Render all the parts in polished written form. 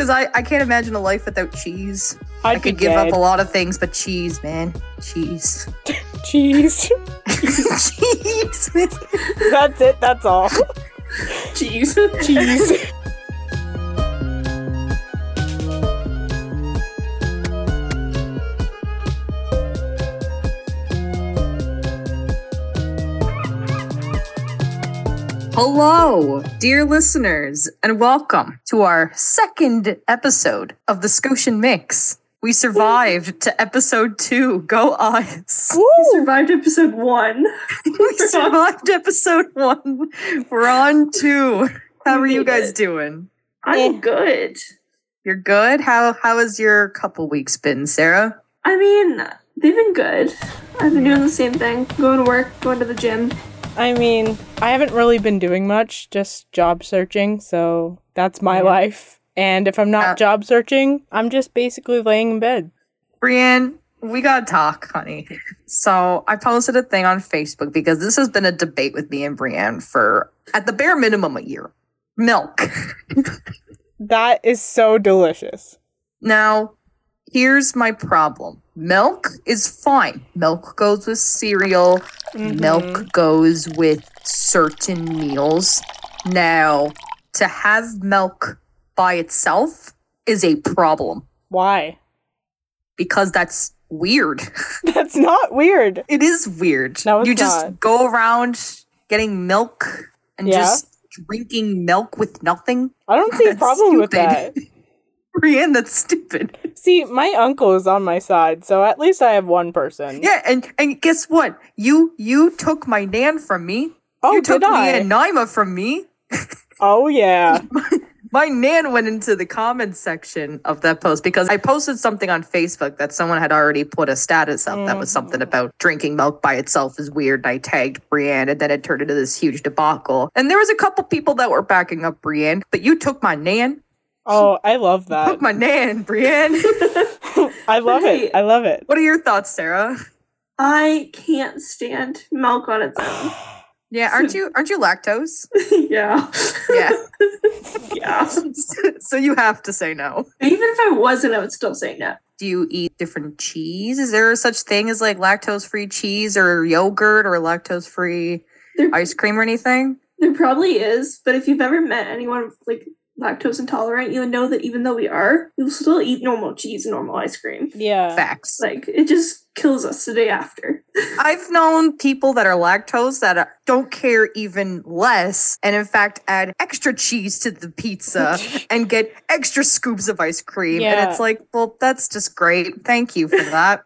Because I can't imagine a life without cheese. I could give up a lot of things, but cheese, man. Cheese. Cheese. Cheese. That's it. That's all. Cheese. Cheese. Hello, dear listeners, and welcome to our second episode of the Scotian Mix. We survived to episode 2. Go us. Woo! We survived episode 1. We survived episode 1. We're on 2. How are you guys doing? I'm good. You're good? How has your couple weeks been, Sara? I mean, they've been good. I've been doing the same thing. Going to work, going to the gym. I mean, I haven't really been doing much, just job searching, so that's my life. And if I'm not job searching, I'm just basically laying in bed. Brianne, we gotta talk, honey. So I posted a thing on Facebook because this has been a debate with me and Brianne for, at the bare minimum, a year. Milk. That is so delicious. Now, here's my problem. Milk is fine. Milk goes with cereal. Mm-hmm. Milk goes with certain meals. Now, to have milk by itself is a problem. Why? Because that's weird. That's not weird. It is weird. No, it's you just not. Go around getting milk and just drinking milk with nothing. I don't see a problem with that. Brianne, that's stupid. See, my uncle is on my side, so at least I have one person. Yeah, and guess what? You took my Nan from me. Oh, you took me and Naima from me. Oh, yeah. My Nan went into the comments section of that post because I posted something on Facebook that someone had already put a status up that was something about drinking milk by itself is weird. And I tagged Brianne and then it turned into this huge debacle. And there was a couple people that were backing up Brianne, but you took my Nan. Oh, I love that. Fuck my Nan, Brianne. I love it. What are your thoughts, Sara? I can't stand milk on its own. Yeah, aren't you lactose? Yeah. Yeah. Yeah. So you have to say no. Even if I wasn't, I would still say no. Do you eat different cheese? Is there such thing as like lactose-free cheese or yogurt or lactose-free ice cream or anything? There probably is, but if you've ever met anyone with like lactose intolerant, you know that even though we are, we'll still eat normal cheese and normal ice cream. Yeah. Facts. Like, it just kills us the day after. I've known people that are lactose that don't care even less, and in fact add extra cheese to the pizza and get extra scoops of ice cream. Yeah. And it's like, well, that's just great. Thank you for that.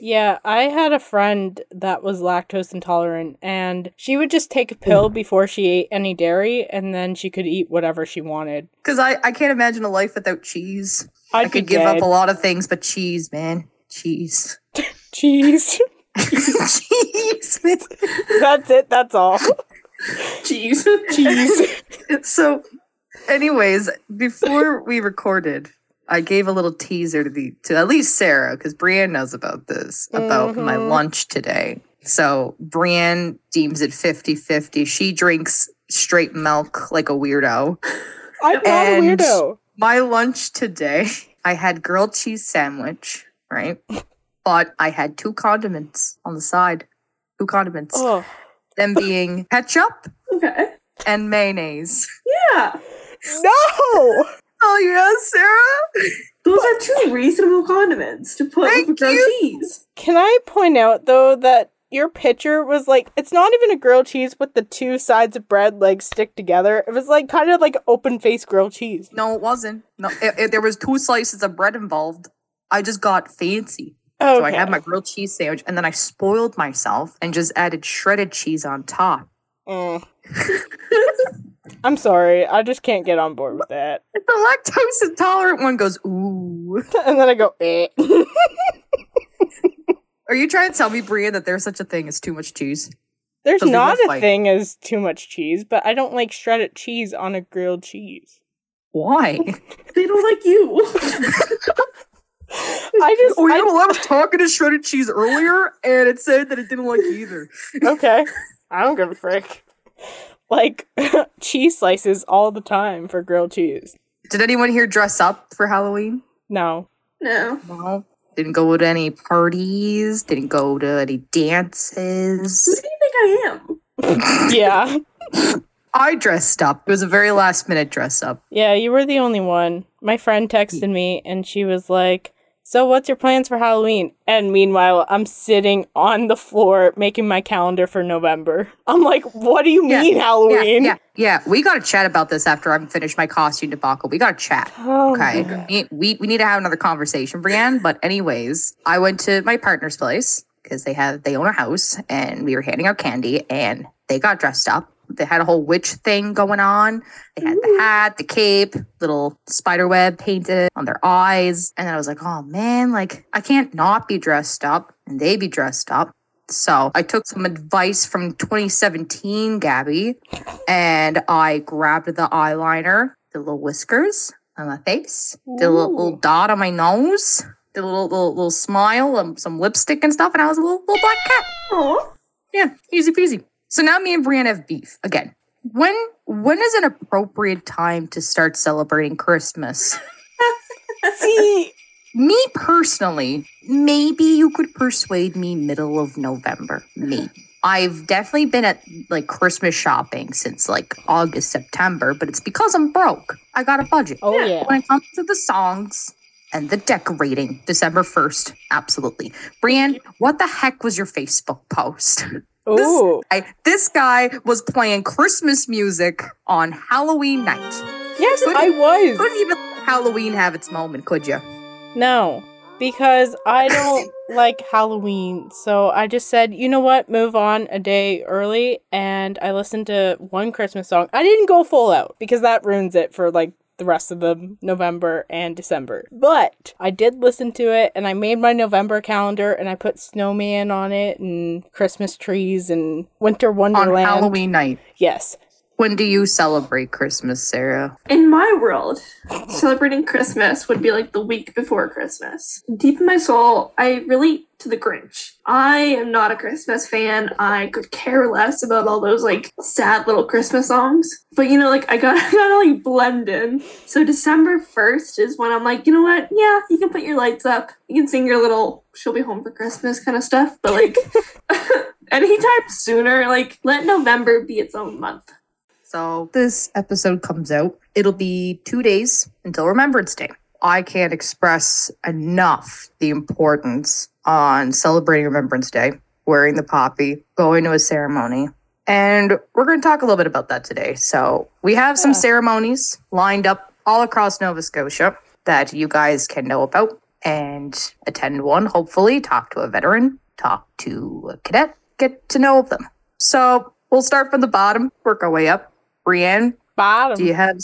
Yeah, I had a friend that was lactose intolerant, and she would just take a pill before she ate any dairy, and then she could eat whatever she wanted. Because I can't imagine a life without cheese. I could give up a lot of things, but cheese, man. Cheese. Cheese. Cheese. That's it. That's all. Cheese. Cheese. So, anyways, before we recorded, I gave a little teaser to at least Sara, because Brianne knows about this, about my lunch today. So Brianne deems it 50-50. She drinks straight milk like a weirdo. I'm not a weirdo. My lunch today, I had grilled cheese sandwich, right? But I had 2 condiments on the side. 2 condiments. Oh. Them being ketchup and mayonnaise. Yeah. No! Oh, yes, Sara? Those are 2 reasonable condiments to put with grilled cheese. Can I point out, though, that your picture was like, it's not even a grilled cheese with the 2 sides of bread like stick together. It was like kind of like open-faced grilled cheese. No, it wasn't. No, there was 2 slices of bread involved. I just got fancy. Okay. So I had my grilled cheese sandwich, and then I spoiled myself and just added shredded cheese on top. I'm sorry. I just can't get on board with that. The lactose intolerant one goes, ooh. And then I go, eh. Are you trying to tell me, Brianne, that there's such a thing as too much cheese? There's not a thing as too much cheese, but I don't like shredded cheese on a grilled cheese. Why? They don't like you. I was talking to shredded cheese earlier, and it said that it didn't like either. Okay. I don't give a frick. Like, cheese slices all the time for grilled cheese. Did anyone here dress up for Halloween? No. No. No. Didn't go to any parties. Didn't go to any dances. Who do you think I am? Yeah. I dressed up. It was a very last minute dress up. Yeah, you were the only one. My friend texted me and she was like, so what's your plans for Halloween? And meanwhile, I'm sitting on the floor making my calendar for November. I'm like, what do you mean Halloween? Yeah. We got to chat about this after I'm finished my costume debacle. We got to chat. Oh, okay. We need to have another conversation, Brianne. But anyways, I went to my partner's place because they own a house and we were handing out candy and they got dressed up. They had a whole witch thing going on. They had the hat, the cape, little spider web painted on their eyes. And I was like, oh man, like I can't not be dressed up and they be dressed up. So I took some advice from 2017, Gabby, and I grabbed the eyeliner, the little whiskers on my face, the little dot on my nose, the little smile and some lipstick and stuff. And I was a little black cat. Aww. Yeah, easy peasy. So now me and Brianne have beef again. When is an appropriate time to start celebrating Christmas? See, me personally, maybe you could persuade me middle of November. Maybe. I've definitely been at like Christmas shopping since like August, September, but it's because I'm broke. I got a budget. Oh yeah. When it comes to the songs and the decorating, December 1st, absolutely. Brianne, what the heck was your Facebook post? This guy was playing Christmas music on Halloween night. Yes, I was. Couldn't even Halloween have its moment, could you? No, because I don't like Halloween. So I just said, you know what? Move on a day early. And I listened to one Christmas song. I didn't go full out because that ruins it for like the rest of the November and December. But I did listen to it and I made my November calendar and I put snowman on it and Christmas trees and winter wonderland. On Halloween night. Yes. When do you celebrate Christmas, Sara? In my world, celebrating Christmas would be like the week before Christmas. Deep in my soul, I relate to the Grinch. I am not a Christmas fan. I could care less about all those like sad little Christmas songs. But you know, like I gotta like blend in. So December 1st is when I'm like, you know what? Yeah, you can put your lights up. You can sing your little "She'll Be Home for Christmas" kind of stuff. But like, anytime sooner, like let November be its own month. So this episode comes out. It'll be 2 days until Remembrance Day. I can't express enough the importance on celebrating Remembrance Day, wearing the poppy, going to a ceremony. And we're going to talk a little bit about that today. So we have some ceremonies lined up all across Nova Scotia that you guys can know about and attend one, hopefully. Talk to a veteran, talk to a cadet, get to know them. So we'll start from the bottom, work our way up. Brianne, do you have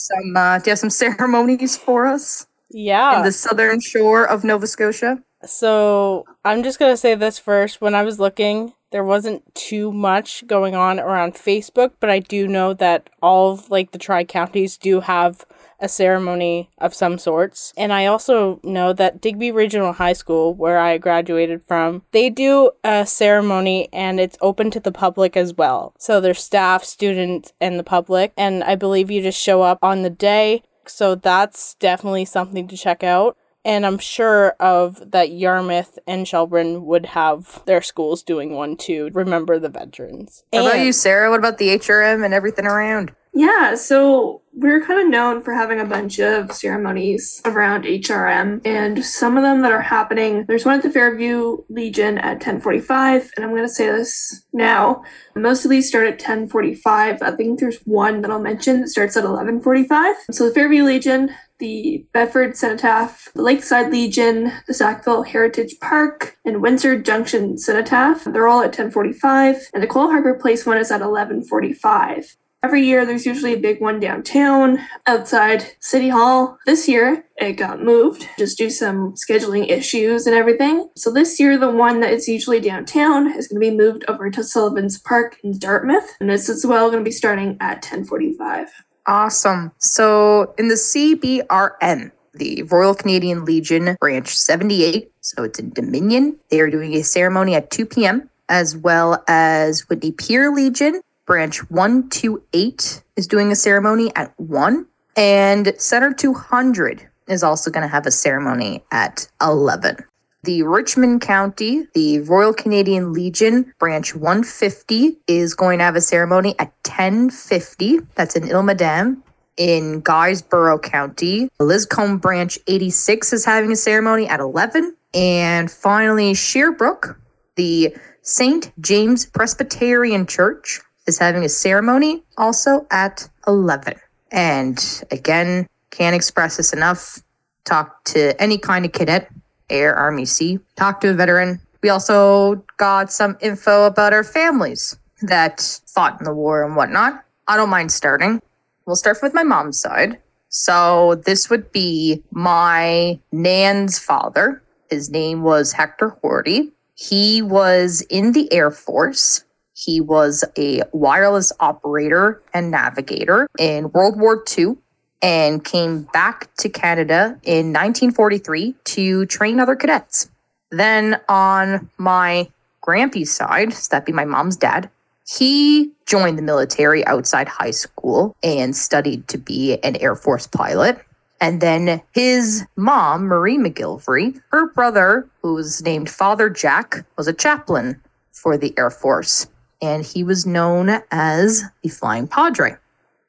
some ceremonies for us? Yeah. In the southern shore of Nova Scotia? So I'm just going to say this first. When I was looking, there wasn't too much going on around Facebook, but I do know that all of like the tri-counties do have a ceremony of some sorts. And I also know that Digby Regional High School, where I graduated from, they do a ceremony and it's open to the public as well. So there's staff, students, and the public. And I believe you just show up on the day. So that's definitely something to check out. And I'm sure of that Yarmouth and Shelburne would have their schools doing one too. Remember the veterans. What about you, Sara? What about the HRM and everything around? Yeah, so we're kind of known for having a bunch of ceremonies around HRM, and some of them that are happening, there's one at the Fairview Legion at 10:45, and I'm going to say this now, most of these start at 10:45. I think there's one that I'll mention that starts at 11:45. So the Fairview Legion, the Bedford Cenotaph, the Lakeside Legion, the Sackville Heritage Park, and Windsor Junction Cenotaph, they're all at 10:45, and the Cole Harbour Place one is at 11:45. Every year, there's usually a big one downtown outside City Hall. This year, it got moved just due to some scheduling issues and everything. So this year, the one that is usually downtown is going to be moved over to Sullivan's Park in Dartmouth. And it's as well going to be starting at 10:45. Awesome. So in the CBRN, the Royal Canadian Legion Branch 78, so it's in Dominion, they are doing a ceremony at 2 p.m., as well as Whitney Pier Legion. Branch 128 is doing a ceremony at 1, And Centre 200 is also going to have a ceremony at 11. The Richmond County, the Royal Canadian Legion Branch 150 is going to have a ceremony at 10:50. That's in Ilmadam. In Guysborough County, Liscombe Branch 86 is having a ceremony at 11. And finally, Sherbrooke, the St. James Presbyterian Church is having a ceremony also at 11. And again, can't express this enough. Talk to any kind of cadet, Air, Army, Sea. Talk to a veteran. We also got some info about our families that fought in the war and whatnot. I don't mind starting. We'll start with my mom's side. So this would be my nan's father. His name was Hector Horty. He was in the Air Force. He was a wireless operator and navigator in World War II and came back to Canada in 1943 to train other cadets. Then on my grampy's side, so that'd be my mom's dad, he joined the military outside high school and studied to be an Air Force pilot. And then his mom, Marie McGilvery, her brother, who was named Father Jack, was a chaplain for the Air Force. And he was known as the Flying Padre.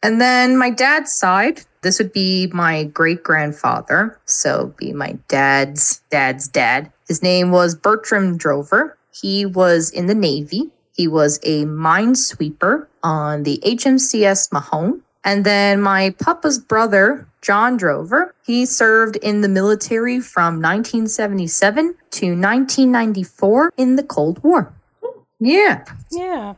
And then my dad's side, this would be my great-grandfather. So be my dad's dad. His name was Bertram Drover. He was in the Navy. He was a minesweeper on the HMCS Mahone. And then my papa's brother, John Drover, he served in the military from 1977 to 1994 in the Cold War. Yeah. Yeah.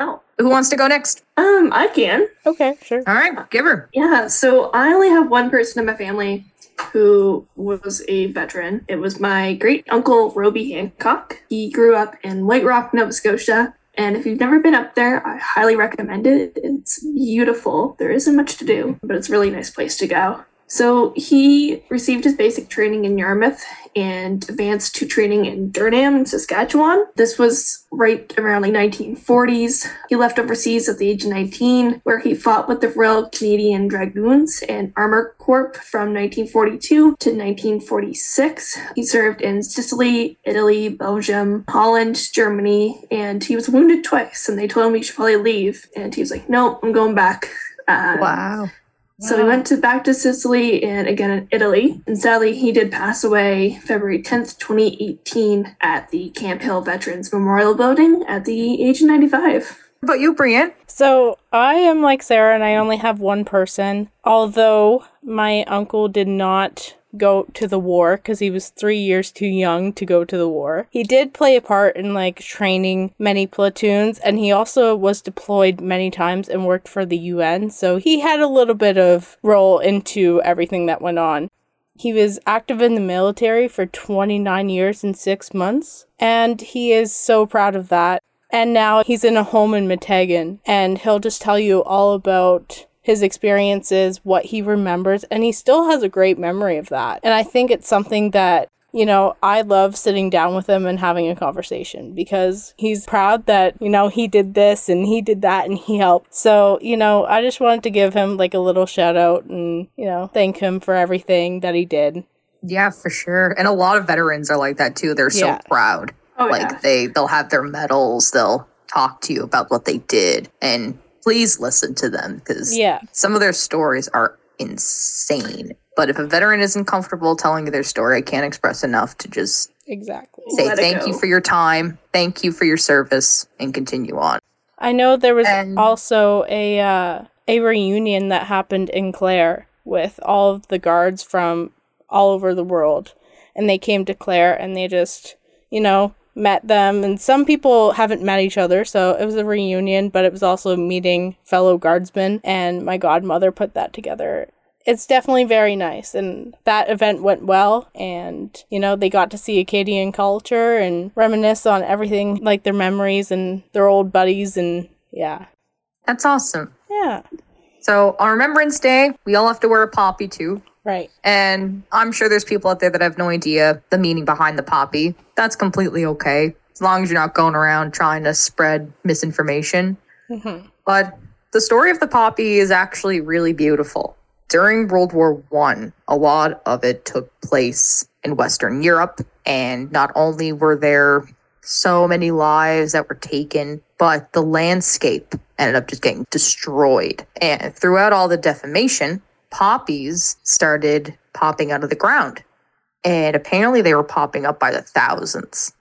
Oh. Who wants to go next? I can. Okay, sure. All right, give her. Yeah, so I only have one person in my family who was a veteran. It was my great uncle, Roby Hancock. He grew up in White Rock, Nova Scotia. And if you've never been up there, I highly recommend it. It's beautiful. There isn't much to do, but it's a really nice place to go. So he received his basic training in Yarmouth and advanced to training in Durham, Saskatchewan. This was right around the 1940s. He left overseas at the age of 19, where he fought with the Royal Canadian Dragoons and Armour Corps from 1942 to 1946. He served in Sicily, Italy, Belgium, Holland, Germany, and he was wounded twice. And they told him he should probably leave. And he was like, no, I'm going back. Wow. So he went back to Sicily and again in Italy. And sadly, he did pass away February 10th, 2018 at the Camp Hill Veterans Memorial Building at the age of 95. How about you, Brianne? So I am like Sara and I only have one person. Although my uncle did not go to the war because he was 3 years too young to go to the war. He did play a part in like training many platoons, and he also was deployed many times and worked for the UN, so he had a little bit of role into everything that went on. He was active in the military for 29 years and 6 months, and he is so proud of that. And now he's in a home in Metagan, and he'll just tell you all about his experiences, what he remembers, and he still has a great memory of that. And I think it's something that, you know, I love sitting down with him and having a conversation because he's proud that, you know, he did this and he did that and he helped. So, you know, I just wanted to give him like a little shout out and, you know, thank him for everything that he did. Yeah, for sure. And a lot of veterans are like that too. They're so proud. Oh, like they'll have their medals, they'll talk to you about what they did, and please listen to them because some of their stories are insane. But if a veteran isn't comfortable telling their story, I can't express enough to just say thank you for your time, thank you for your service, and continue on. I know there was also a reunion that happened in Claire with all of the guards from all over the world. And they came to Claire and they just, you know, met them, and some people haven't met each other, so it was a reunion, but it was also meeting fellow guardsmen, and my godmother put that together. It's definitely very nice, and that event went well, and, you know, they got to see Acadian culture and reminisce on everything, like their memories and their old buddies, and That's awesome. Yeah. So on Remembrance Day, we all have to wear a poppy too. Right. And I'm sure there's people out there that have no idea the meaning behind the poppy. That's completely okay, as long as you're not going around trying to spread misinformation. Mm-hmm. But the story of the poppy is actually really beautiful. During World War I, a lot of it took place in Western Europe, and not only were there so many lives that were taken, but the landscape ended up just getting destroyed. And throughout all the defamation, poppies started popping out of the ground. And apparently they were popping up by the thousands,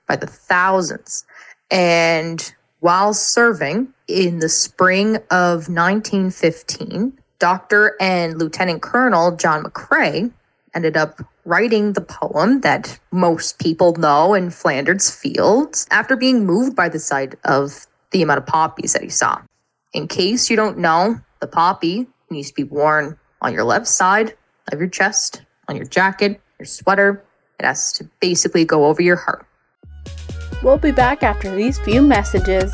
And while serving in the spring of 1915, Dr. and Lieutenant Colonel John McCrae ended up writing the poem that most people know in Flanders Fields after being moved by the sight of the amount of poppies that he saw. In case you don't know, the poppy needs to be worn on your left side of your chest, on your jacket, your sweater. It has to basically go over your heart. We'll be back after these few messages.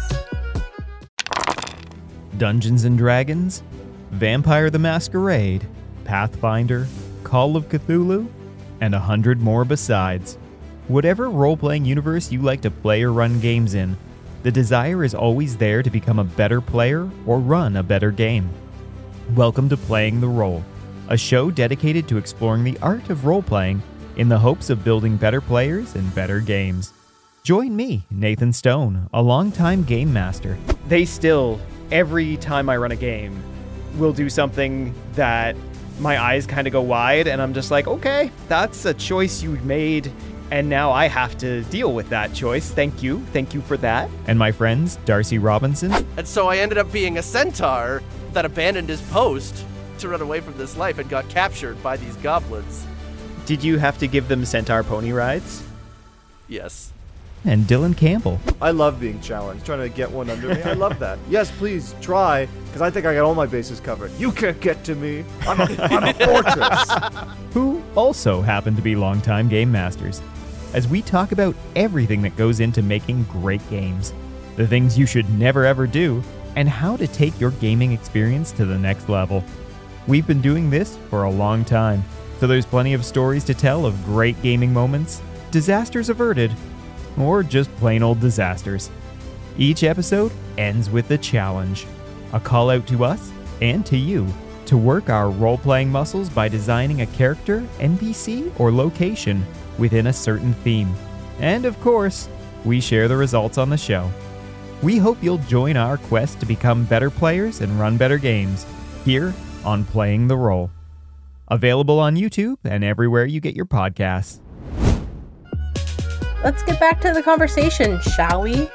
Dungeons and Dragons, Vampire the Masquerade, Pathfinder, Call of Cthulhu, and 100 more besides. Whatever role-playing universe you like to play or run games in, the desire is always there to become a better player or run a better game. Welcome to Playing the Role, a show dedicated to exploring the art of role-playing in the hopes of building better players and better games. Join me, Nathan Stone, a longtime game master. They still, every time I run a game, will do something that my eyes kind of go wide and I'm just like, okay, that's a choice you made and now I have to deal with that choice. Thank you for that. And my friends, Darcy Robinson. And so I ended up being a centaur that abandoned his post to run away from this life and got captured by these goblins. Did you have to give them centaur pony rides? Yes. And Dylan Campbell. I love being challenged, trying to get one under me. I love that. Yes, please, try, because I think I got all my bases covered. You can't get to me. I'm a fortress. Who also happen to be longtime game masters, as we talk about everything that goes into making great games, the things you should never ever do, and how to take your gaming experience to the next level. We've been doing this for a long time, so there's plenty of stories to tell of great gaming moments, disasters averted, or just plain old disasters. Each episode ends with a challenge, a call out to us and to you to work our role-playing muscles by designing a character, NPC, or location within a certain theme. And of course, we share the results on the show. We hope you'll join our quest to become better players and run better games here on Playing the Role. Available on YouTube and everywhere you get your podcasts. Let's get back to the conversation, shall we?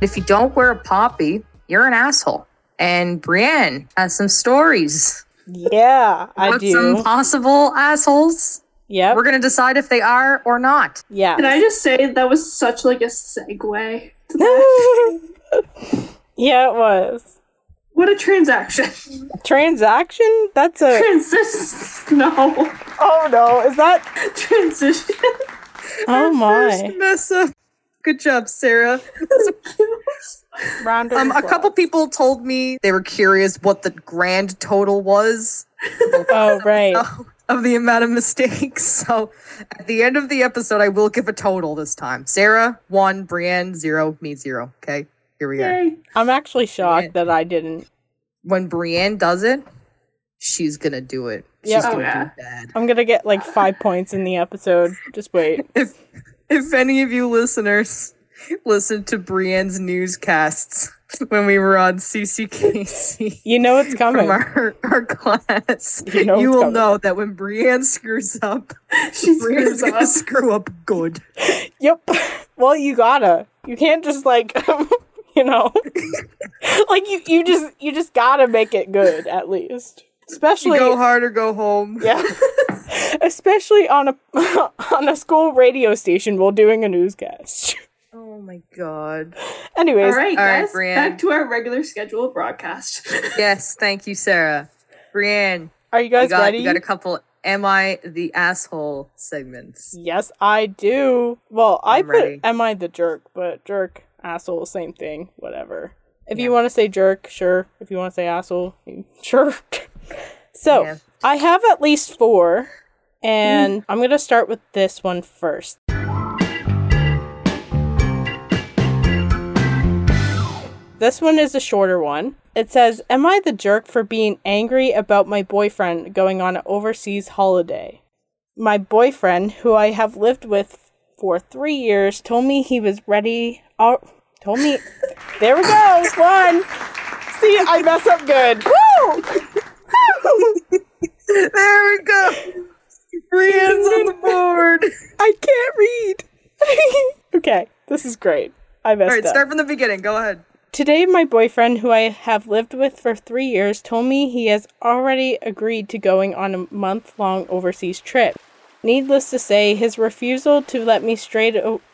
If you don't wear a poppy, you're an asshole. And Brianne has some stories. Yeah, I do. Some possible assholes. Yeah. We're going to decide if they are or not. Yeah. Can I just say that was such like a segue? Yeah, it was. What a transaction. Transaction? That's a... Transition. No. Oh, no. Is that... Transition. Oh my! First mess up. Good job, Sara. A couple people told me they were curious what the grand total was. Oh right. Of the amount of mistakes. So at the end of the episode, I will give a total this time. Sara 1, Brianne 0, me 0. Okay, here we are. I'm actually shocked that I didn't. When Brianne does it, she's gonna do it. She's gonna do bad. I'm gonna get like 5 points in the episode. Just wait. If any of you listeners listened to Brianne's newscasts when we were on CCKC, you know it's coming from our class. You will coming. Know that when Brianne screws up, Brianne's gonna screw up good. Yep. Well, you gotta. You can't just like. You know, like you just gotta make it good at least. Especially you go hard or go home. Yeah, especially on a school radio station while doing a newscast. Oh my god. Anyways, all right, guys, Brianne. Back to our regular scheduled broadcast. Yes, thank you, Sara. Brianne, are you guys ready? You got a couple. Am I the asshole segments? Yes, I do. Well, I'm ready. Am I the jerk? But jerk. Asshole, same thing, whatever. If you want to say jerk, sure. If you want to say asshole, sure. So, I have at least 4, and I'm going to start with this one first. This one is a shorter one, It says, am I the jerk for being angry about my boyfriend going on an overseas holiday? My boyfriend, who I have lived with for 3 years, told me he was ready. Oh, told me. There we go. One. See, I mess up good. Woo! There we go. Brianne's on the board. I can't read. Okay, this is great. I messed up. All right, start from the beginning. Go ahead. Today, my boyfriend, who I have lived with for 3 years, told me he has already agreed to going on a month-long overseas trip. Needless to say, his refusal to let me straight away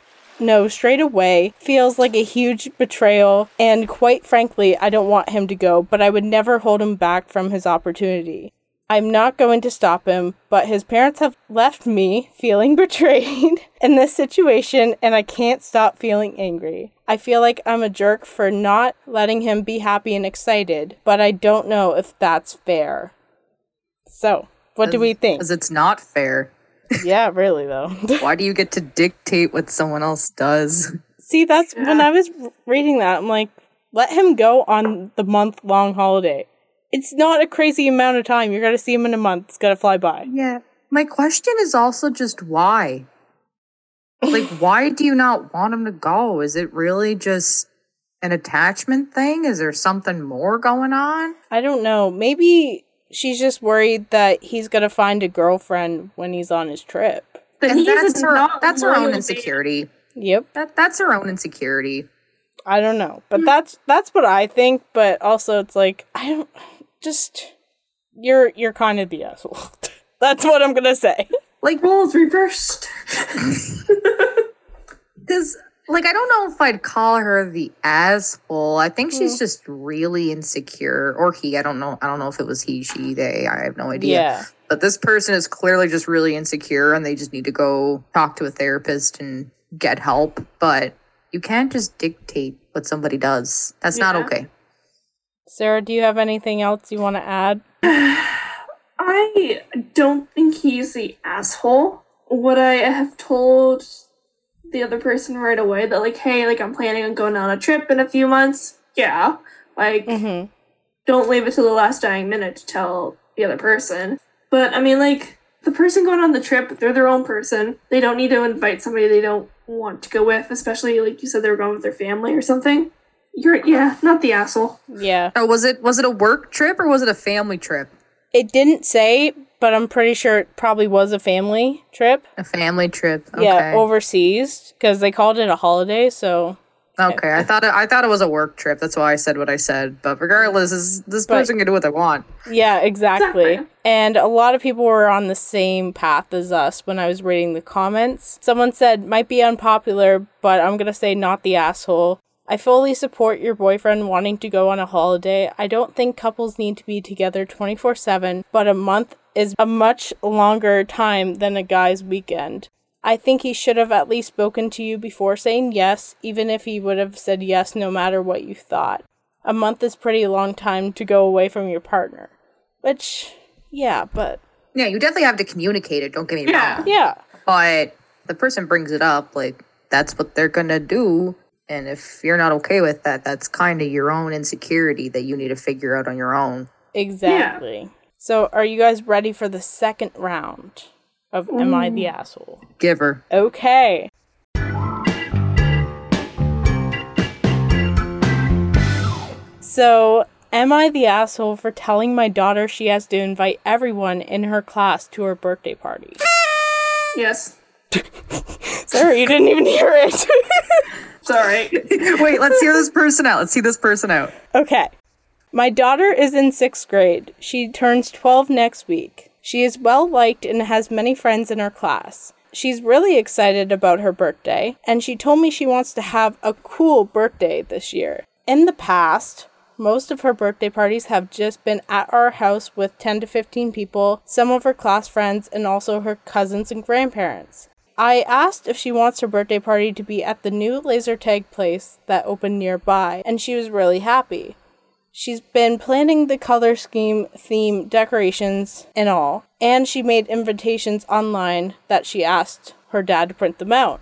feels like a huge betrayal, and quite frankly, I don't want him to go, but I would never hold him back from his opportunity. I'm not going to stop him, but his parents have left me feeling betrayed in this situation, and I can't stop feeling angry. I feel like I'm a jerk for not letting him be happy and excited, but I don't know if that's fair. So, what do we think? Because it's not fair. Yeah, really, though. Why do you get to dictate what someone else does? See, that's when I was reading that, I'm like, let him go on the month-long holiday. It's not a crazy amount of time. You're going to see him in a month. It's going to fly by. Yeah. My question is also just why? Like, why do you not want him to go? Is it really just an attachment thing? Is there something more going on? I don't know. Maybe she's just worried that he's going to find a girlfriend when he's on his trip. But that's her own insecurity. Yep. That's her own insecurity. I don't know. But that's what I think. But also, it's like, I don't... Just, you're kind of the asshole. That's what I'm gonna say. Like, roles reversed. Because, like, I don't know if I'd call her the asshole. I think she's just really insecure. Or he, I don't know. I don't know if it was he, she, they. I have no idea. Yeah. But this person is clearly just really insecure, and they just need to go talk to a therapist and get help. But you can't just dictate what somebody does. That's not okay. Sara, do you have anything else you want to add? I don't think he's the asshole. Would I have told the other person right away that, like, hey, like, I'm planning on going on a trip in a few months? Yeah. Like, don't leave it to the last dying minute to tell the other person. But, I mean, like, the person going on the trip, they're their own person. They don't need to invite somebody they don't want to go with, especially, like you said, they were going with their family or something. You're not the asshole. Yeah. Oh, was it a work trip or was it a family trip? It didn't say, but I'm pretty sure it probably was a family trip. A family trip. Okay. Yeah, overseas, because they called it a holiday. So. Okay, I thought it was a work trip. That's why I said what I said. But regardless, this person can do what they want. Yeah, exactly. And a lot of people were on the same path as us when I was reading the comments. Someone said, might be unpopular, but I'm gonna say not the asshole. I fully support your boyfriend wanting to go on a holiday. I don't think couples need to be together 24/7, but a month is a much longer time than a guy's weekend. I think he should have at least spoken to you before saying yes, even if he would have said yes no matter what you thought. A month is pretty long time to go away from your partner. Which, yeah, but... Yeah, you definitely have to communicate it, don't get me wrong. Yeah. But the person brings it up, like, that's what they're gonna do. And if you're not okay with that, that's kind of your own insecurity that you need to figure out on your own. Exactly. Yeah. So are you guys ready for the second round of Am I the Asshole? Give her. Okay. So am I the asshole for telling my daughter she has to invite everyone in her class to her birthday party? Yes. Sarah, you didn't even hear it. It's all right. Wait, let's hear this person out. Let's see this person out. Okay. My daughter is in 6th grade. She turns 12 next week. She is well-liked and has many friends in her class. She's really excited about her birthday, and she told me she wants to have a cool birthday this year. In the past, most of her birthday parties have just been at our house with 10 to 15 people, some of her class friends, and also her cousins and grandparents. I asked if she wants her birthday party to be at the new laser tag place that opened nearby, and she was really happy. She's been planning the color scheme, theme, decorations, and all, and she made invitations online that she asked her dad to print them out.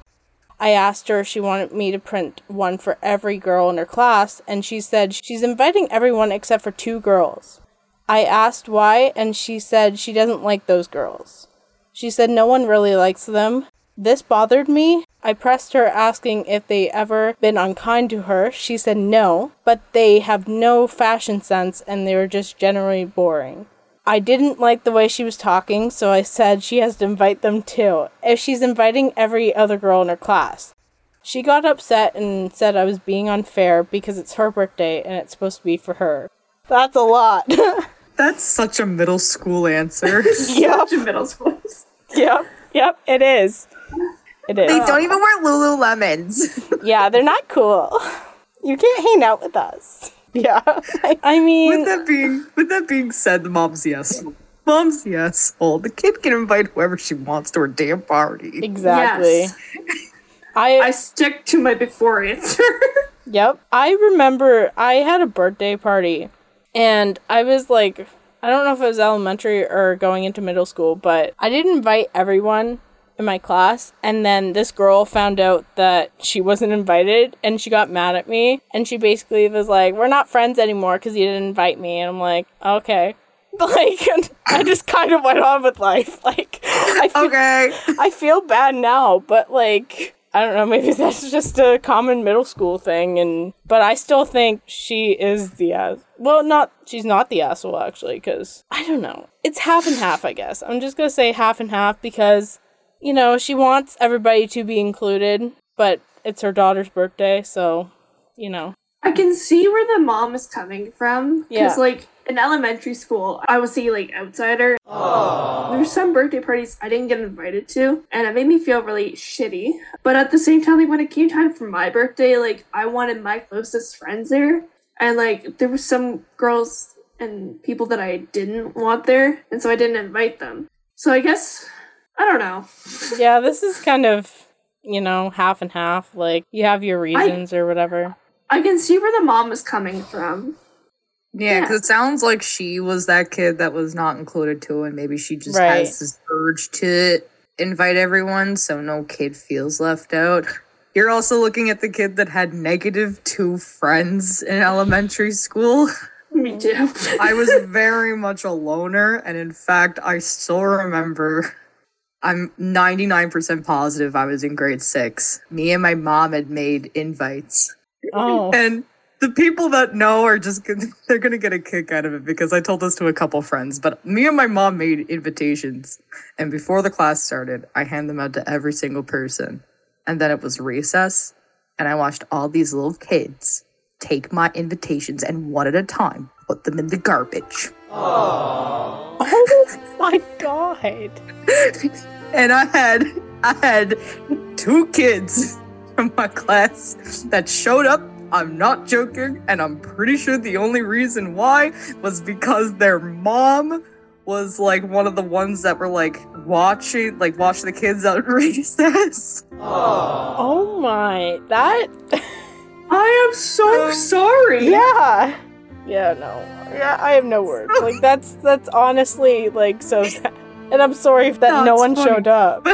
I asked her if she wanted me to print one for every girl in her class, and she said she's inviting everyone except for 2 girls. I asked why, and she said she doesn't like those girls. She said no one really likes them. This bothered me. I pressed her asking if they ever been unkind to her. She said no, but they have no fashion sense and they were just generally boring. I didn't like the way she was talking, so I said she has to invite them too, if she's inviting every other girl in her class. She got upset and said I was being unfair because it's her birthday and it's supposed to be for her. That's a lot. That's such a middle school answer. Yep. Such a middle school. Yep, it is. It is. They don't even wear Lululemons. Yeah, they're not cool. You can't hang out with us. Yeah, I mean... With that being said, the mom's yes. Mom's yes. Oh, the kid can invite whoever she wants to her damn party. Exactly. Yes. I stick to my before answer. Yep. I remember I had a birthday party, and I was like, I don't know if it was elementary or going into middle school, but I didn't invite everyone in my class, and then this girl found out that she wasn't invited and she got mad at me, and she basically was like, we're not friends anymore because you didn't invite me. And I'm like, okay. Like, and I just kind of went on with life. Like, I feel bad now, but like, I don't know, maybe that's just a common middle school thing. But I still think she is the ass. Well, she's not the asshole, actually, because I don't know. It's half and half, I guess. I'm just going to say half and half because... You know, she wants everybody to be included, but it's her daughter's birthday, so, you know. I can see where the mom is coming from. Yeah. Because, like, in elementary school, I was the, like, outsider. Aww. There's some birthday parties I didn't get invited to, and it made me feel really shitty. But at the same time, like, when it came time for my birthday, like, I wanted my closest friends there. And, like, there were some girls and people that I didn't want there, and so I didn't invite them. So I guess... I don't know. Yeah, this is kind of, you know, half and half. Like, you have your reasons or whatever. I can see where the mom is coming from. Yeah, because it sounds like she was that kid that was not included too, and maybe she just has this urge to invite everyone, so no kid feels left out. You're also looking at the kid that had -2 friends in elementary school. Me too. I was very much a loner, and in fact, I still remember... I'm 99% positive I was in grade 6. Me and my mom had made invites. Oh. And the people that know are just they're going to get a kick out of it because I told this to a couple friends. But me and my mom made invitations. And before the class started, I handed them out to every single person. And then it was recess. And I watched all these little kids take my invitations and one at a time put them in the garbage. Oh. Oh my god. And I had 2 kids from my class that showed up. I'm not joking, and I'm pretty sure the only reason why was because their mom was like one of the ones that were like watch the kids out of recess. Oh my, that I am so sorry. Yeah. Yeah, no. Yeah, I have no words. Like, that's honestly, like, so sad. And I'm sorry if that no one funny. Showed up.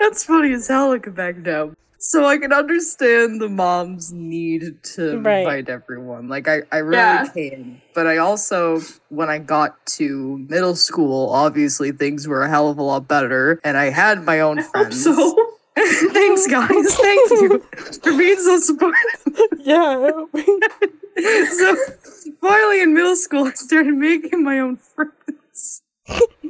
That's funny as hell, looking back now. So I can understand the mom's need to invite everyone. Like, I really can. But I also, when I got to middle school, obviously things were a hell of a lot better. And I had my own friends. I hope so. Thanks, guys. Thank you for being so supportive. Yeah. So, finally in middle school, I started making my own friends.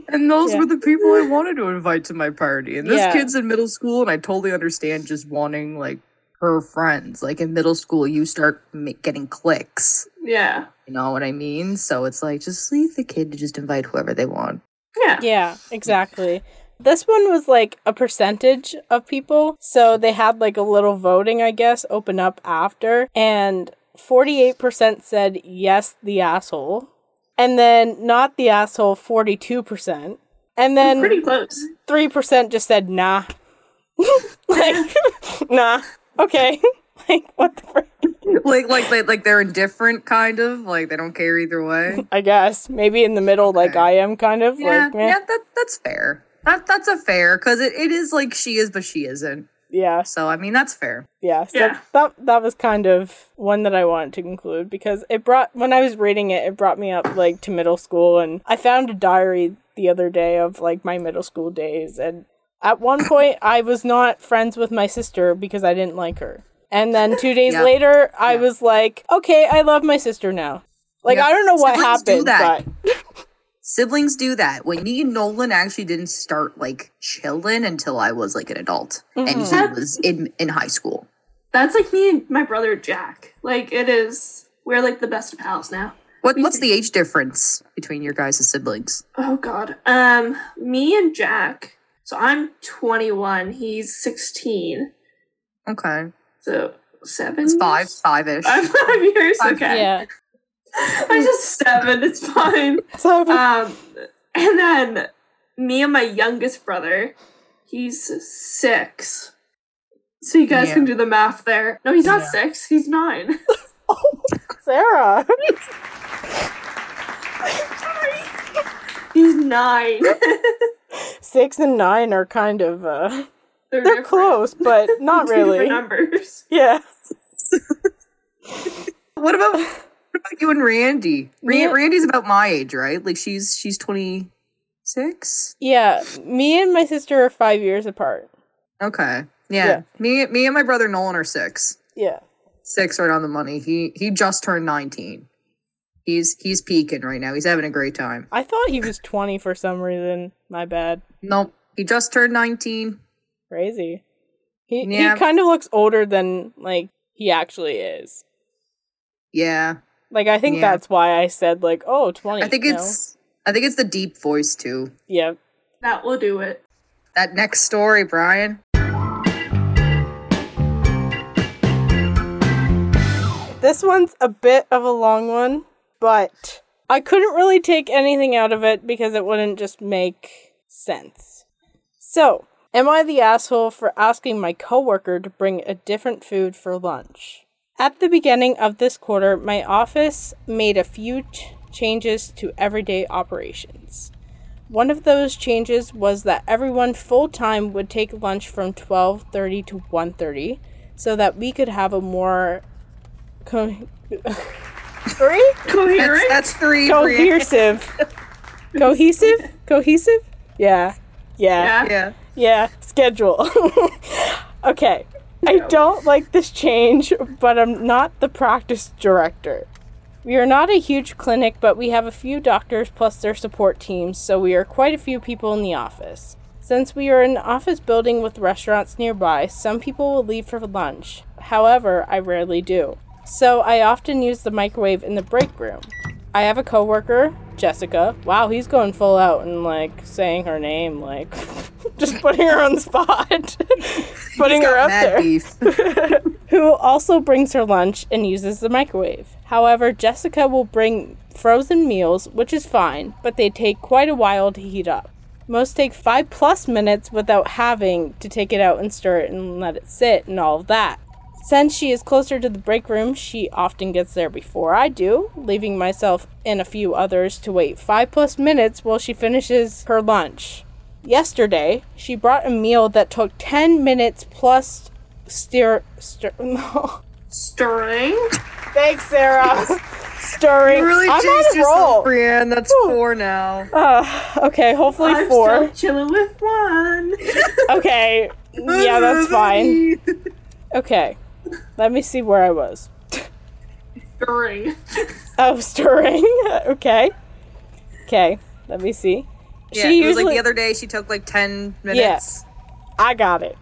And those were the people I wanted to invite to my party. And this kid's in middle school, and I totally understand just wanting, like, her friends. Like, in middle school, you start getting cliques. Yeah. You know what I mean? So, it's like, just leave the kid to just invite whoever they want. Yeah. Yeah, exactly. This one was, like, a percentage of people, so they had, like, a little voting, I guess, open up after, and 48% said, yes, the asshole, and then not the asshole, 42%, and then pretty close. 3% just said, nah. Like, nah, okay. Like, what the frick? Like they're indifferent, kind of. Like, they don't care either way. I guess. Maybe in the middle, like I am, kind of. Yeah, that's fair. That's a fair, because it is like she is, but she isn't. Yeah. So, I mean, that's fair. Yeah. So yeah. That was kind of one that I wanted to conclude because it brought, when I was reading it, it brought me up like to middle school, and I found a diary the other day of like my middle school days. And at one point I was not friends with my sister because I didn't like her. And then 2 days later, I was like, okay, I love my sister now. Like, I don't know what happened, but... Siblings do that. When me and Nolan actually didn't start, like, chilling until I was, like, an adult. Mm-hmm. And he was in high school. That's, like, me and my brother Jack. Like, it is... We're, like, the best of pals now. What's the age difference between your guys' siblings? Oh, God. Me and Jack... So, I'm 21. He's 16. Okay. So, 7? It's 5. 5-ish. I'm 5 years. Five, okay. Yeah. I just 7. It's fine. And then me and my youngest brother, he's 6. So you guys can do the math there. No, he's not 6. He's 9. Oh, Sara. I'm sorry. He's 9. 6 and 9 are kind of they're close, but not really. Numbers. Yeah. What about you and Randy? Randy's about my age, right? Like she's 26. Yeah, me and my sister are 5 years apart. Okay. Yeah. Me and my brother Nolan are 6. Yeah. 6 right on the money. He just turned 19. He's peaking right now. He's having a great time. I thought he was 20 for some reason. My bad. Nope. He just turned 19. Crazy. He kind of looks older than like he actually is. Yeah. Like, I think that's why I said, like, oh, 20. I think it's the deep voice, too. Yeah. That will do it. That next story, Brian. This one's a bit of a long one, but I couldn't really take anything out of it because it wouldn't just make sense. So, am I the asshole for asking my coworker to bring a different food for lunch? At the beginning of this quarter, my office made a few changes to everyday operations. One of those changes was that everyone full-time would take lunch from 12:30 to 1:30 so that we could have a more... three? Coherent? That's three. Cohesive. Cohesive? Cohesive? Yeah. Yeah. Yeah. Yeah. Yeah. Schedule. Okay. I don't like this change, but I'm not the practice director. We are not a huge clinic, but we have a few doctors plus their support teams, so we are quite a few people in the office. Since we are in an office building with restaurants nearby, some people will leave for lunch. However, I rarely do. So I often use the microwave in the break room. I have a coworker, Jessica. Wow, he's going full out and, like, saying her name, like... Just putting her on the spot. Putting her up there. Who also brings her lunch and uses the microwave. However, Jessica will bring frozen meals, which is fine, but they take quite a while to heat up. Most take 5+ minutes without having to take it out and stir it and let it sit and all of that. Since she is closer to the break room, she often gets there before I do, leaving myself and a few others to wait 5+ minutes while she finishes her lunch. Yesterday, she brought a meal that took 10 minutes plus stirring. Thanks, Sarah. Stirring. You really changed yourself, Brianne. That's 4 now. Okay, hopefully 4. I'm still chilling with 1. Okay. Yeah, that's fine. Okay. Let me see where I was. Stirring. Oh, stirring. Okay. Okay. Let me see. Yeah, she usually, like, the other day she took like 10 minutes. Yeah, I got it.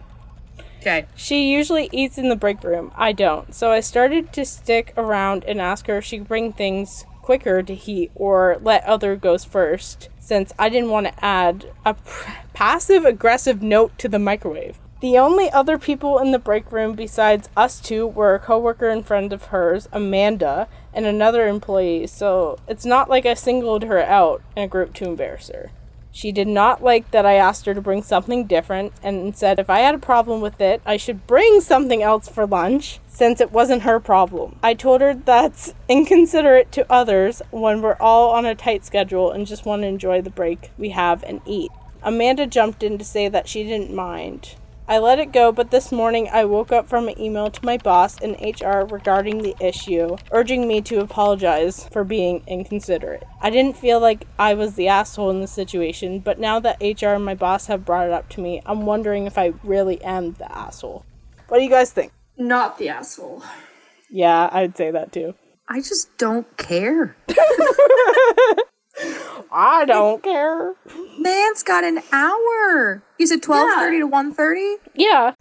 Okay. She usually eats in the break room. I don't. So I started to stick around and ask her if she could bring things quicker to heat or let other goes first, since I didn't want to add a passive-aggressive note to the microwave. The only other people in the break room besides us two were a coworker and friend of hers, Amanda, and another employee, so it's not like I singled her out in a group to embarrass her. She did not like that I asked her to bring something different and said if I had a problem with it, I should bring something else for lunch since it wasn't her problem. I told her that's inconsiderate to others when we're all on a tight schedule and just want to enjoy the break we have and eat. Amanda jumped in to say that she didn't mind. I let it go, but this morning I woke up from an email to my boss in HR regarding the issue, urging me to apologize for being inconsiderate. I didn't feel like I was the asshole in the situation, but now that HR and my boss have brought it up to me, I'm wondering if I really am the asshole. What do you guys think? Not the asshole. Yeah, I'd say that too. I just don't care. I don't care. Man's got an hour. You said 12:30 to 1:30? Yeah.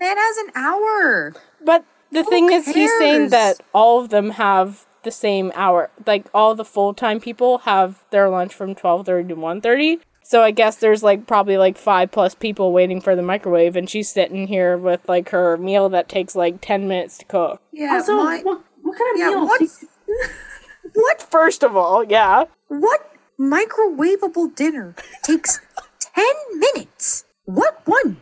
Man has an hour. But the thing is, he's saying that all of them have the same hour. Like, all the full-time people have their lunch from 12:30 to 1:30. So I guess there's, like, probably, like, 5+ people waiting for the microwave, and she's sitting here with, like, her meal that takes, like, 10 minutes to cook. Yeah. Also, what kind of meal? What? First of all, yeah. What microwavable dinner takes 10 minutes? What one?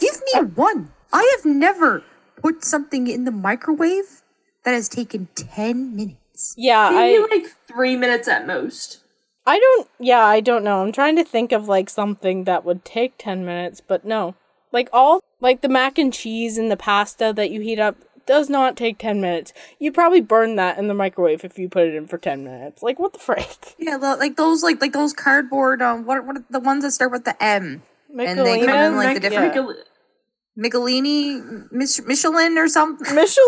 Give me one. I have never put something in the microwave that has taken 10 minutes. Yeah, maybe like 3 minutes at most. I don't know. I'm trying to think of, like, something that would take 10 minutes, but no. Like, all, like, the mac and cheese and the pasta that you heat up does not take 10 minutes. You probably burn that in the microwave if you put it in for 10 minutes. Like, what the frick? Yeah, like those cardboard, what are the ones that start with the M? Michelina? And they come in, like, the different... Yeah. Michelini? Michelin or something? Michelin?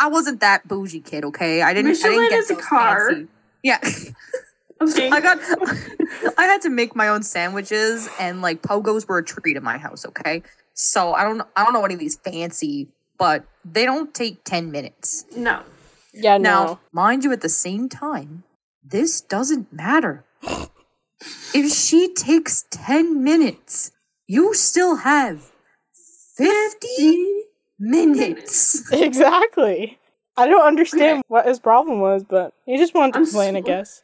I wasn't that bougie kid, okay? I didn't get those fancy. Yeah. Okay. I had to make my own sandwiches, and, like, pogos were a treat at my house, okay? So I don't know any of these fancy... But they don't take 10 minutes. No. Yeah, no. Now, mind you, at the same time, this doesn't matter. If she takes 10 minutes, you still have 50 minutes. Exactly. I don't understand what his problem was, but he just wanted to complain, I guess.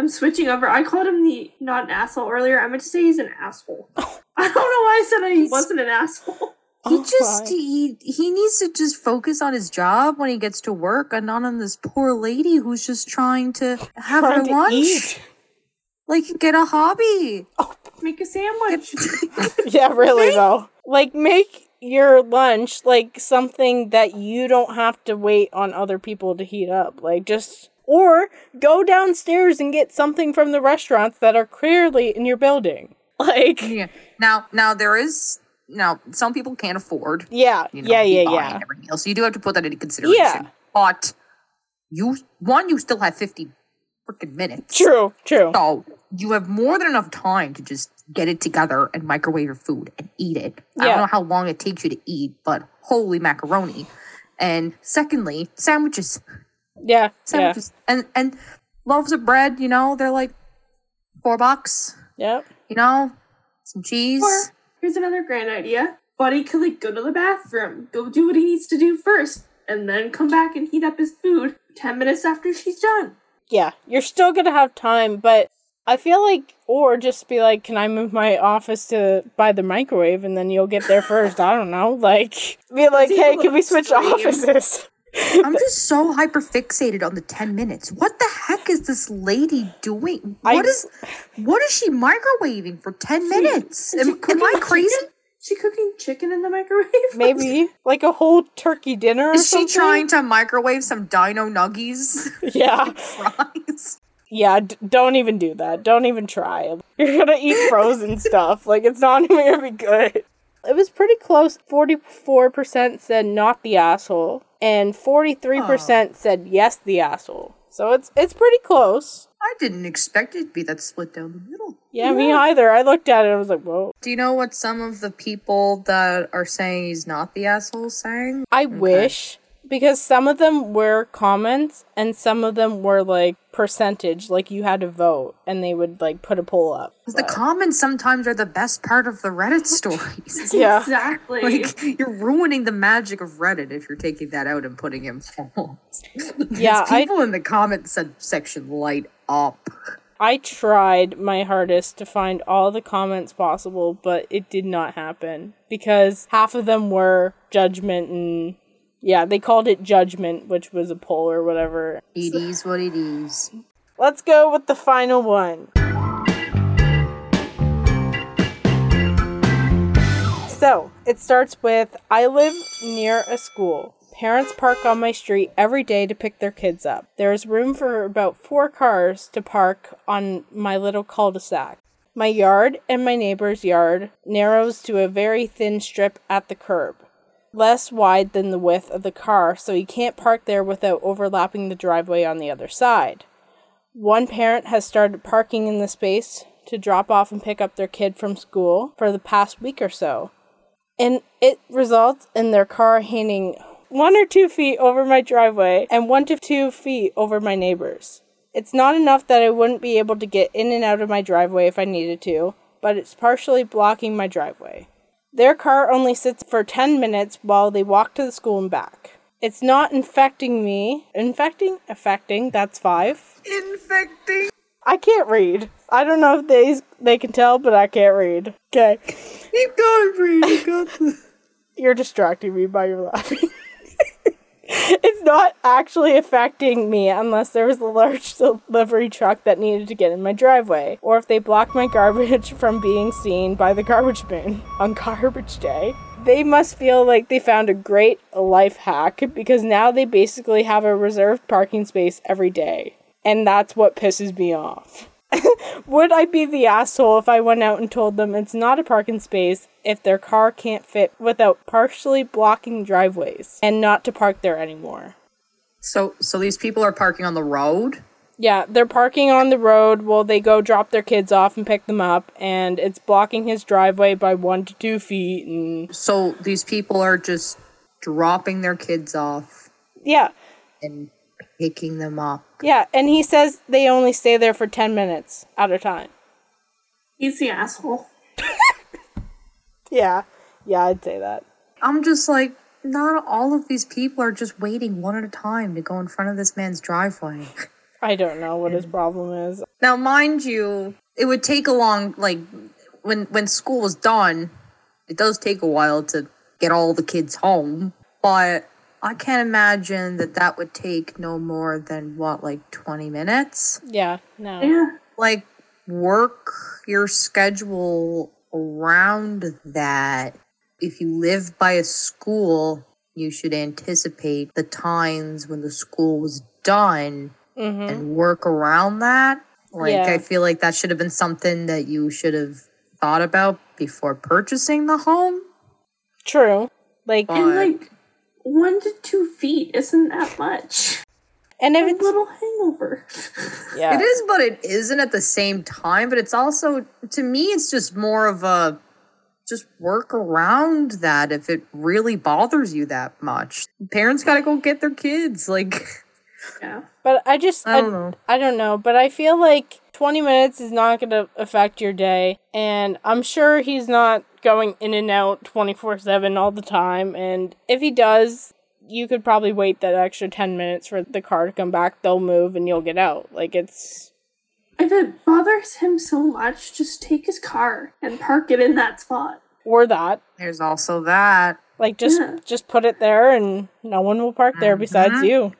I'm switching over. I called him not an asshole earlier. I meant to say he's an asshole. I don't know why I said he wasn't an asshole. He needs to just focus on his job when he gets to work, and not on this poor lady who's just trying to have her lunch. Eat. Like, get a hobby. Oh, make a sandwich. Yeah, really though. Like, make your lunch, like, something that you don't have to wait on other people to heat up. Like, just, or go downstairs and get something from the restaurants that are clearly in your building. Like, yeah. Now there is. Now, some people can't afford. Yeah, yeah. Every meal, so you do have to put that into consideration. Yeah. But you still have 50 freaking minutes. True. So you have more than enough time to just get it together and microwave your food and eat it. Yeah. I don't know how long it takes you to eat, but holy macaroni. And secondly, sandwiches. Yeah, sandwiches. Yeah. And loaves of bread, they're like $4. Yep. Some cheese. Here's another grand idea. Buddy could, like, go to the bathroom, go do what he needs to do first, and then come back and heat up his food 10 minutes after she's done. Yeah, you're still going to have time, but I feel like, or just be like, can I move my office to by the microwave, and then you'll get there first. I don't know. Like, be like, hey, can we switch offices? I'm just so hyper-fixated on the 10 minutes. What the heck is this lady doing? What is she microwaving for 10 minutes? Am I crazy? Is she cooking chicken in the microwave? Maybe. Like a whole turkey dinner or something? Is she trying to microwave some dino nuggies? Yeah. Fries? Yeah, don't even do that. Don't even try. You're going to eat frozen stuff. Like, it's not even going to be good. It was pretty close. 44% said not the asshole. And 43% said yes, the asshole. So it's pretty close. I didn't expect it to be that split down the middle. Yeah, me either. I looked at it and I was like, whoa. Do you know what some of the people that are saying he's not the asshole saying? I wish, because some of them were comments and some of them were, like, percentage. Like, you had to vote and they would, like, put a poll up. Because the comments sometimes are the best part of the Reddit stories. Yeah. Exactly. Like, you're ruining the magic of Reddit if you're taking that out and putting in polls. Yeah. People in the comment section light up. I tried my hardest to find all the comments possible, but it did not happen. Because half of them were judgment and... Yeah, they called it judgment, which was a poll or whatever. It is what it is. Let's go with the final one. So, it starts with, I live near a school. Parents park on my street every day to pick their kids up. There is room for about 4 cars to park on my little cul-de-sac. My yard and my neighbor's yard narrows to a very thin strip at the curb, less wide than the width of the car, so you can't park there without overlapping the driveway on the other side. One parent has started parking in the space to drop off and pick up their kid from school for the past week or so, and it results in their car hanging 1 or 2 feet over my driveway and 1 to 2 feet over my neighbor's. It's not enough that I wouldn't be able to get in and out of my driveway if I needed to, but it's partially blocking my driveway. Their car only sits for 10 minutes while they walk to the school and back. It's not infecting me. Affecting, that's 5. Infecting. I can't read. I don't know if they can tell, but I can't read. Okay. You can't read. You got this. You're distracting me by your laughing. It's not actually affecting me unless there was a large delivery truck that needed to get in my driveway, or if they blocked my garbage from being seen by the garbage bin on garbage day. They must feel like they found a great life hack, because now they basically have a reserved parking space every day. And that's what pisses me off. Would I be the asshole if I went out and told them it's not a parking space if their car can't fit without partially blocking driveways and not to park there anymore? So these people are parking on the road? Yeah, they're parking on the road while they go drop their kids off and pick them up, and it's blocking his driveway by 1 to 2 feet. And so these people are just dropping their kids off. Yeah. And picking them up. Yeah, and he says they only stay there for 10 minutes at a time. He's the asshole. Yeah, I'd say that. I'm just like, not all of these people are just waiting one at a time to go in front of this man's driveway. I don't know what his problem is. Now, mind you, it would take a long, like, when school was done, it does take a while to get all the kids home, but I can't imagine that would take no more than, what, like 20 minutes? Yeah, no. Yeah. Like, work your schedule around that. If you live by a school, you should anticipate the times when the school was done and work around that. Like, yeah. I feel like that should have been something that you should have thought about before purchasing the home. True. Like, but, and like, 1 to 2 feet isn't that much. And if it's a little hangover. Yeah. It is, but it isn't at the same time. But it's also, to me, it's just more of a, just work around that if it really bothers you that much. Parents gotta go get their kids, like. Yeah. But I just, I don't know, but I feel like 20 minutes is not going to affect your day, and I'm sure he's not going in and out 24/7 all the time, and if he does, you could probably wait that extra 10 minutes for the car to come back, they'll move, and you'll get out. Like, it's... If it bothers him so much, just take his car and park it in that spot. Or that. There's also that. Like, just put it there, and no one will park there besides you.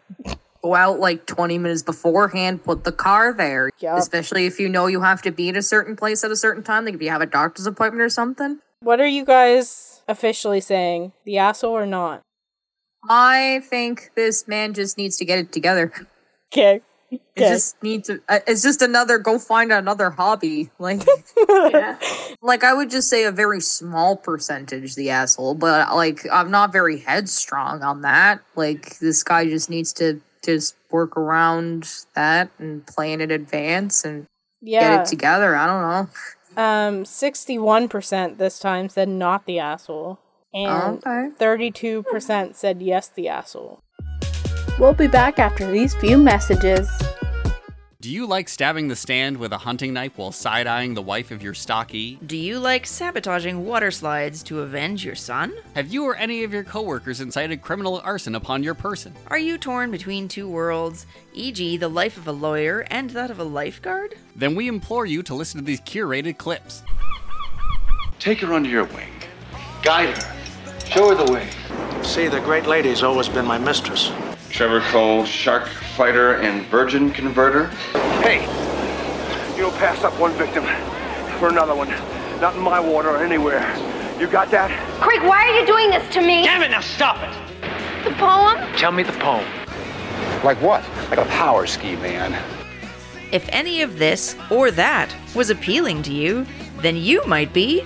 Go out like 20 minutes beforehand, put the car there. Yep. Especially if you know you have to be at a certain place at a certain time, like if you have a doctor's appointment or something. What are you guys officially saying? The asshole or not? I think this man just needs to get it together. Okay. It just needs to, it's just another, go find another hobby. Like, yeah. Like, I would just say a very small percentage, the asshole, but like, I'm not very headstrong on that. Like, this guy just needs to just work around that and plan in advance and get it together. I don't know. 61% this time said not the asshole. And 32% said yes, the asshole. We'll be back after these few messages. Do you like stabbing the stand with a hunting knife while side-eyeing the wife of your stockee? Do you like sabotaging water slides to avenge your son? Have you or any of your coworkers incited criminal arson upon your person? Are you torn between two worlds, e.g. the life of a lawyer and that of a lifeguard? Then we implore you to listen to these curated clips. Take her under your wing. Guide her. Show her the way. See, the great lady's always been my mistress. Trevor Cole, shark fighter and virgin converter. Hey, you don't pass up one victim for another one. Not in my water or anywhere. You got that? Quick, why are you doing this to me? Damn it, now stop it! The poem? Tell me the poem. Like what? Like a power ski man. If any of this or that was appealing to you, then you might be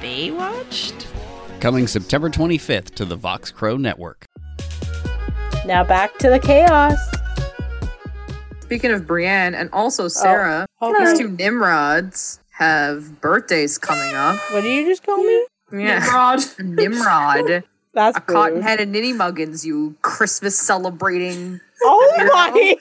Baywatched. Coming September 25th to the Vox Crow Network. Now back to the chaos. Speaking of Brianne and also Sara, these two Nimrods have birthdays coming up. What did you just call me? Yeah. Nimrod. Nimrod. That's a cotton-headed ninny muggins, you Christmas celebrating. Oh my!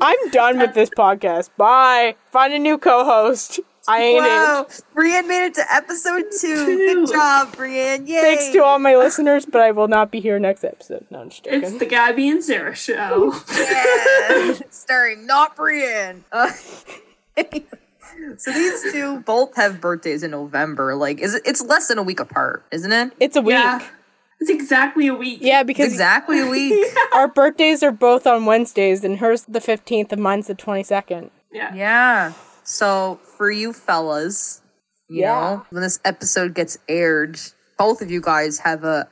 I'm done with this podcast. Bye. Find a new co-host. I ain't it. Brianne made it to episode 2. Good job, Brianne. Yay. Thanks to all my listeners, but I will not be here next episode. No, I'm just joking. It's the Gabby and Sara show. Yeah. Starring not Brianne. So these two both have birthdays in November. Like, it's less than a week apart, isn't it? It's a week. Yeah. It's exactly a week. Yeah, because... It's exactly a week. Yeah. Our birthdays are both on Wednesdays, and hers the 15th and mine's the 22nd. Yeah. Yeah. So, for you fellas, you know, when this episode gets aired, both of you guys have a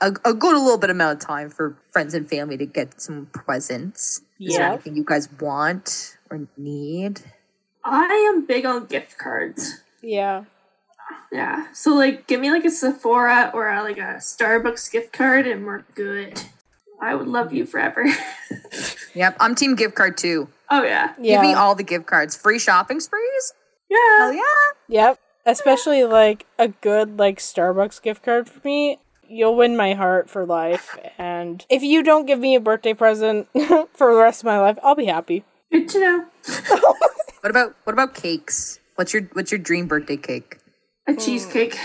good little bit amount of time for friends and family to get some presents. Yeah. Is there anything you guys want or need? I am big on gift cards. Yeah. Yeah. So, like, give me, like, a Sephora or, like, a Starbucks gift card and we're good. I would love you forever. Yep. I'm team gift card, too. Oh, yeah. Give me all the gift cards. Free shopping sprees? Yeah. Hell yeah. Yep. Especially, like, a good, like, Starbucks gift card for me. You'll win my heart for life. And if you don't give me a birthday present for the rest of my life, I'll be happy. Good to know. What about cakes? What's your dream birthday cake? A cheesecake.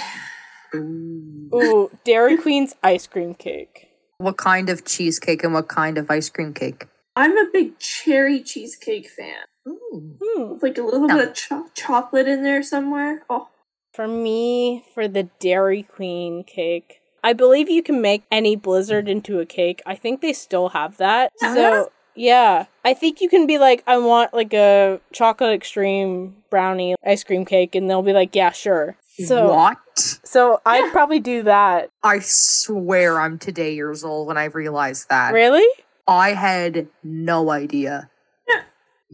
Ooh, Dairy Queen's ice cream cake. What kind of cheesecake and what kind of ice cream cake? I'm a big cherry cheesecake fan. Ooh. With like a little bit of chocolate in there somewhere. Oh. For me, for the Dairy Queen cake, I believe you can make any blizzard into a cake. I think they still have that. So, yeah. I think you can be like, I want like a chocolate extreme brownie ice cream cake. And they'll be like, yeah, sure. So, what? So I'd probably do that. I swear I'm today years old when I realized that. Really? I had no idea. Yeah.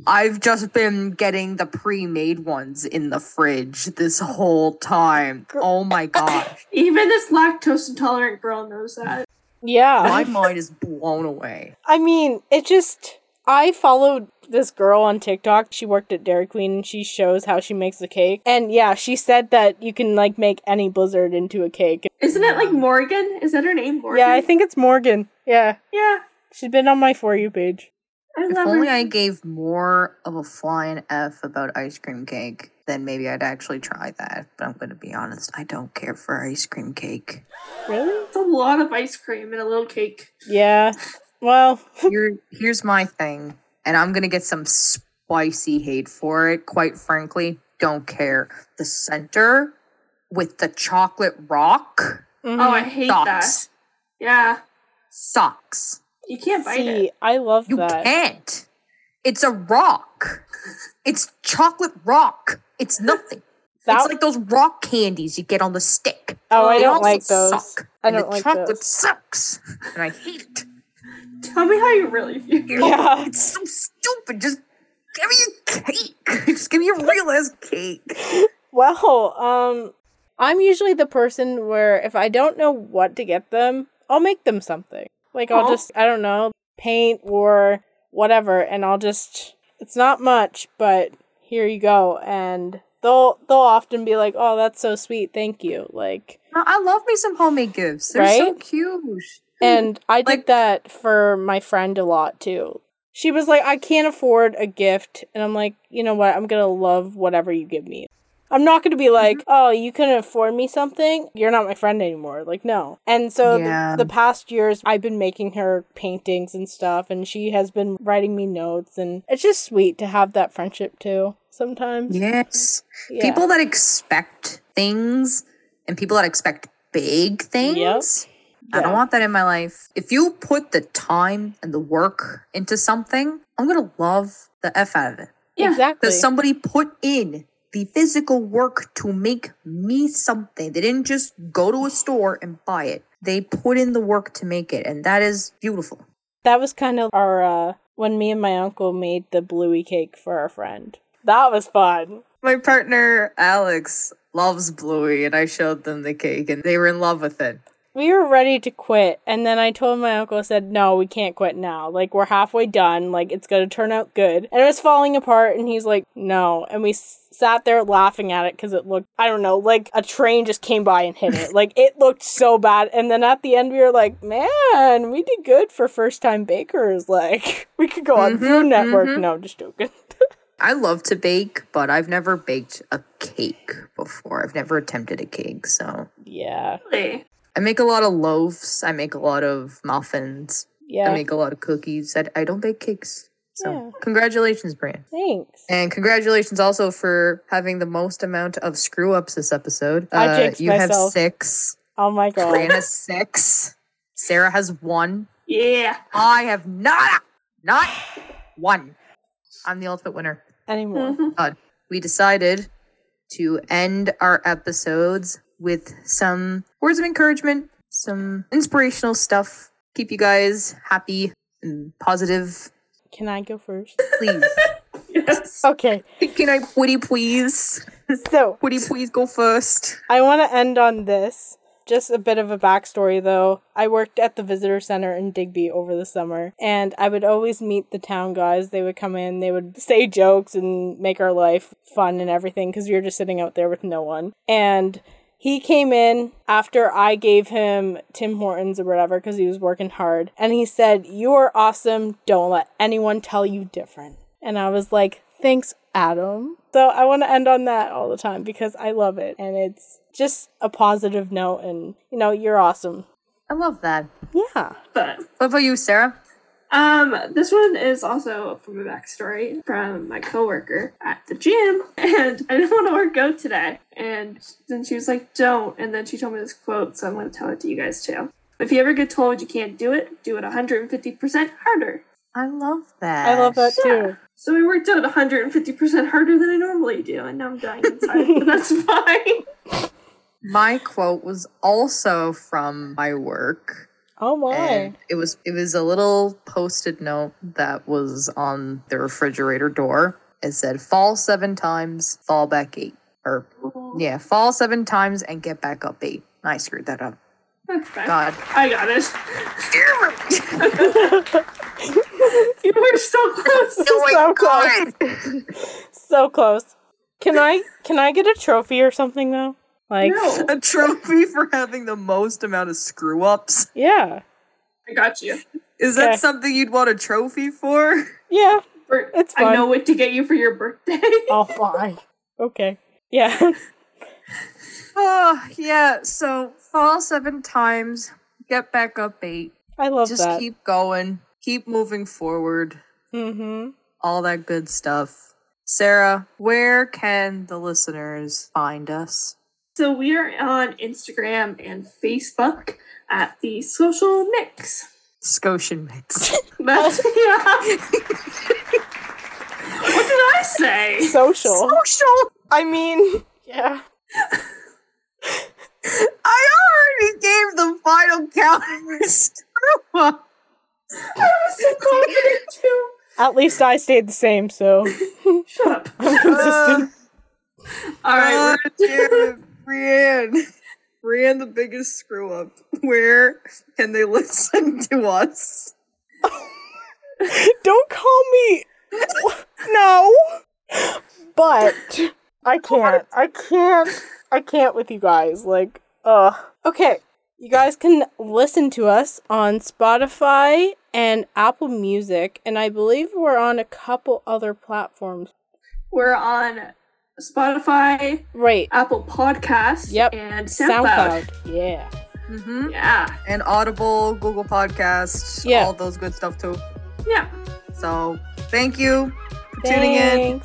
I've just been getting the pre-made ones in the fridge this whole time. Oh my gosh. Even this lactose intolerant girl knows that. Yeah. My mind is blown away. I mean, I followed this girl on TikTok. She worked at Dairy Queen and she shows how she makes the cake. And yeah, she said that you can like make any blizzard into a cake. Isn't it like Morgan? Is that her name, Morgan? Yeah, I think it's Morgan. Yeah. Yeah. She's been on my For You page. If only I gave more of a flying F about ice cream cake, then maybe I'd actually try that. But I'm going to be honest, I don't care for ice cream cake. Really? It's a lot of ice cream and a little cake. Yeah. Well. Here's my thing, and I'm going to get some spicy hate for it. Quite frankly, don't care. The center with the chocolate rock. Mm-hmm. Oh, I hate that. Yeah. Sucks. You can't bite it. I love that. You can't. It's a rock. It's chocolate rock. It's nothing. It's like those rock candies you get on the stick. Oh, I don't like those. Suck. I don't like those. And the chocolate sucks. And I hate it. Tell me how you really feel. Yeah. It's so stupid. Just give me a cake. Just give me a real-ass cake. Well, I'm usually the person where if I don't know what to get them, I'll make them something. Like, I'll just, I don't know, paint or whatever, and I'll just, it's not much, but here you go. And they'll often be like, oh, that's so sweet, thank you. Like, I love me some homemade gifts. They're so cute. And I did that for my friend a lot, too. She was like, I can't afford a gift. And I'm like, you know what, I'm going to love whatever you give me. I'm not going to be like, oh, you couldn't afford me something? You're not my friend anymore. Like, no. And so the past years, I've been making her paintings and stuff, and she has been writing me notes, and it's just sweet to have that friendship, too, sometimes. Yes. Yeah. People that expect things, and people that expect big things, I don't want that in my life. If you put the time and the work into something, I'm going to love the F out of it. Yeah. Exactly. Because somebody put in the physical work to make me something. They didn't just go to a store and buy it. They put in the work to make it, and that is beautiful. That was kind of our, when me and my uncle made the Bluey cake for our friend. That was fun. My partner, Alex, loves Bluey, and I showed them the cake, and they were in love with it. We were ready to quit, and then I told my uncle, I said, no, we can't quit now. Like, we're halfway done. Like, it's going to turn out good. And it was falling apart, and he's like, no. And we sat there laughing at it because it looked, I don't know, like a train just came by and hit it. Like, it looked so bad. And then at the end, we were like, man, we did good for first-time bakers. Like, we could go on Food Network. Mm-hmm. No, I'm just joking. I love to bake, but I've never baked a cake before. I've never attempted a cake, so. Yeah. Really? I make a lot of loaves. I make a lot of muffins. Yeah. I make a lot of cookies. I don't bake cakes. So Congratulations, Brianne. Thanks. And congratulations also for having the most amount of screw-ups this episode. I jinxed myself. Have 6. Oh, my God. Brianne has 6. Sara has 1. Yeah. I have not 1. I'm the ultimate winner. Anymore. Mm-hmm. We decided to end our episodes with some words of encouragement, some inspirational stuff. Keep you guys happy and positive. Can I go first? Please. Yes. Okay. Can I, Woody, please? So, Woody, please go first. I want to end on this. Just a bit of a backstory, though. I worked at the visitor center in Digby over the summer, and I would always meet the town guys. They would come in, they would say jokes and make our life fun and everything, because we were just sitting out there with no one. And he came in after I gave him Tim Hortons or whatever because he was working hard. And he said, you are awesome. Don't let anyone tell you different. And I was like, thanks, Adam. So I want to end on that all the time because I love it. And it's just a positive note. And, you know, you're awesome. I love that. Yeah. But what about you, Sara? This one is also from a backstory from my coworker at the gym, and I didn't want to work out today, and then she was like, don't, and then she told me this quote, so I'm going to tell it to you guys too. If you ever get told you can't do it 150% harder. I love that. I love that too. So we worked out 150% harder than I normally do, and now I'm dying inside, but that's fine. My quote was also from my work. Oh my! And it was a little post-it note that was on the refrigerator door. It said, "Fall 7 times, fall back 8." Or fall 7 times and get back up 8. I screwed that up. Okay. God, I got it. You were so close. So close. So close. Can I get a trophy or something though? Like no. A trophy for having the most amount of screw-ups? Yeah. I got you. Is that something you'd want a trophy for? Yeah, it's fun. I know what to get you for your birthday. Oh, fine. Okay. Yeah. So fall 7 times, get back up 8. I love that. Just keep going. Keep moving forward. Mm-hmm. All that good stuff. Sara, where can the listeners find us? So we are on Instagram and Facebook at the Scotian Mix. That's, What did I say? Social. I mean, yeah. I already gave the final count of screw-up. I was so confident too. At least I stayed the same, so. Shut up. I'm consistent. All right, we're Brianne, the biggest screw-up. Where can they listen to us? Don't call me. No. But I can't with you guys. Like, okay. You guys can listen to us on Spotify and Apple Music, and I believe we're on a couple other platforms. We're on Spotify, right? Apple Podcasts, yep, and SoundCloud. Yeah, mm-hmm. Yeah, and Audible, Google Podcasts, yeah, all those good stuff too. Yeah. So thank you for tuning in.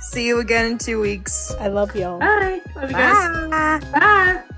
See you again in 2 weeks. I love y'all. Bye. Love you guys. Bye.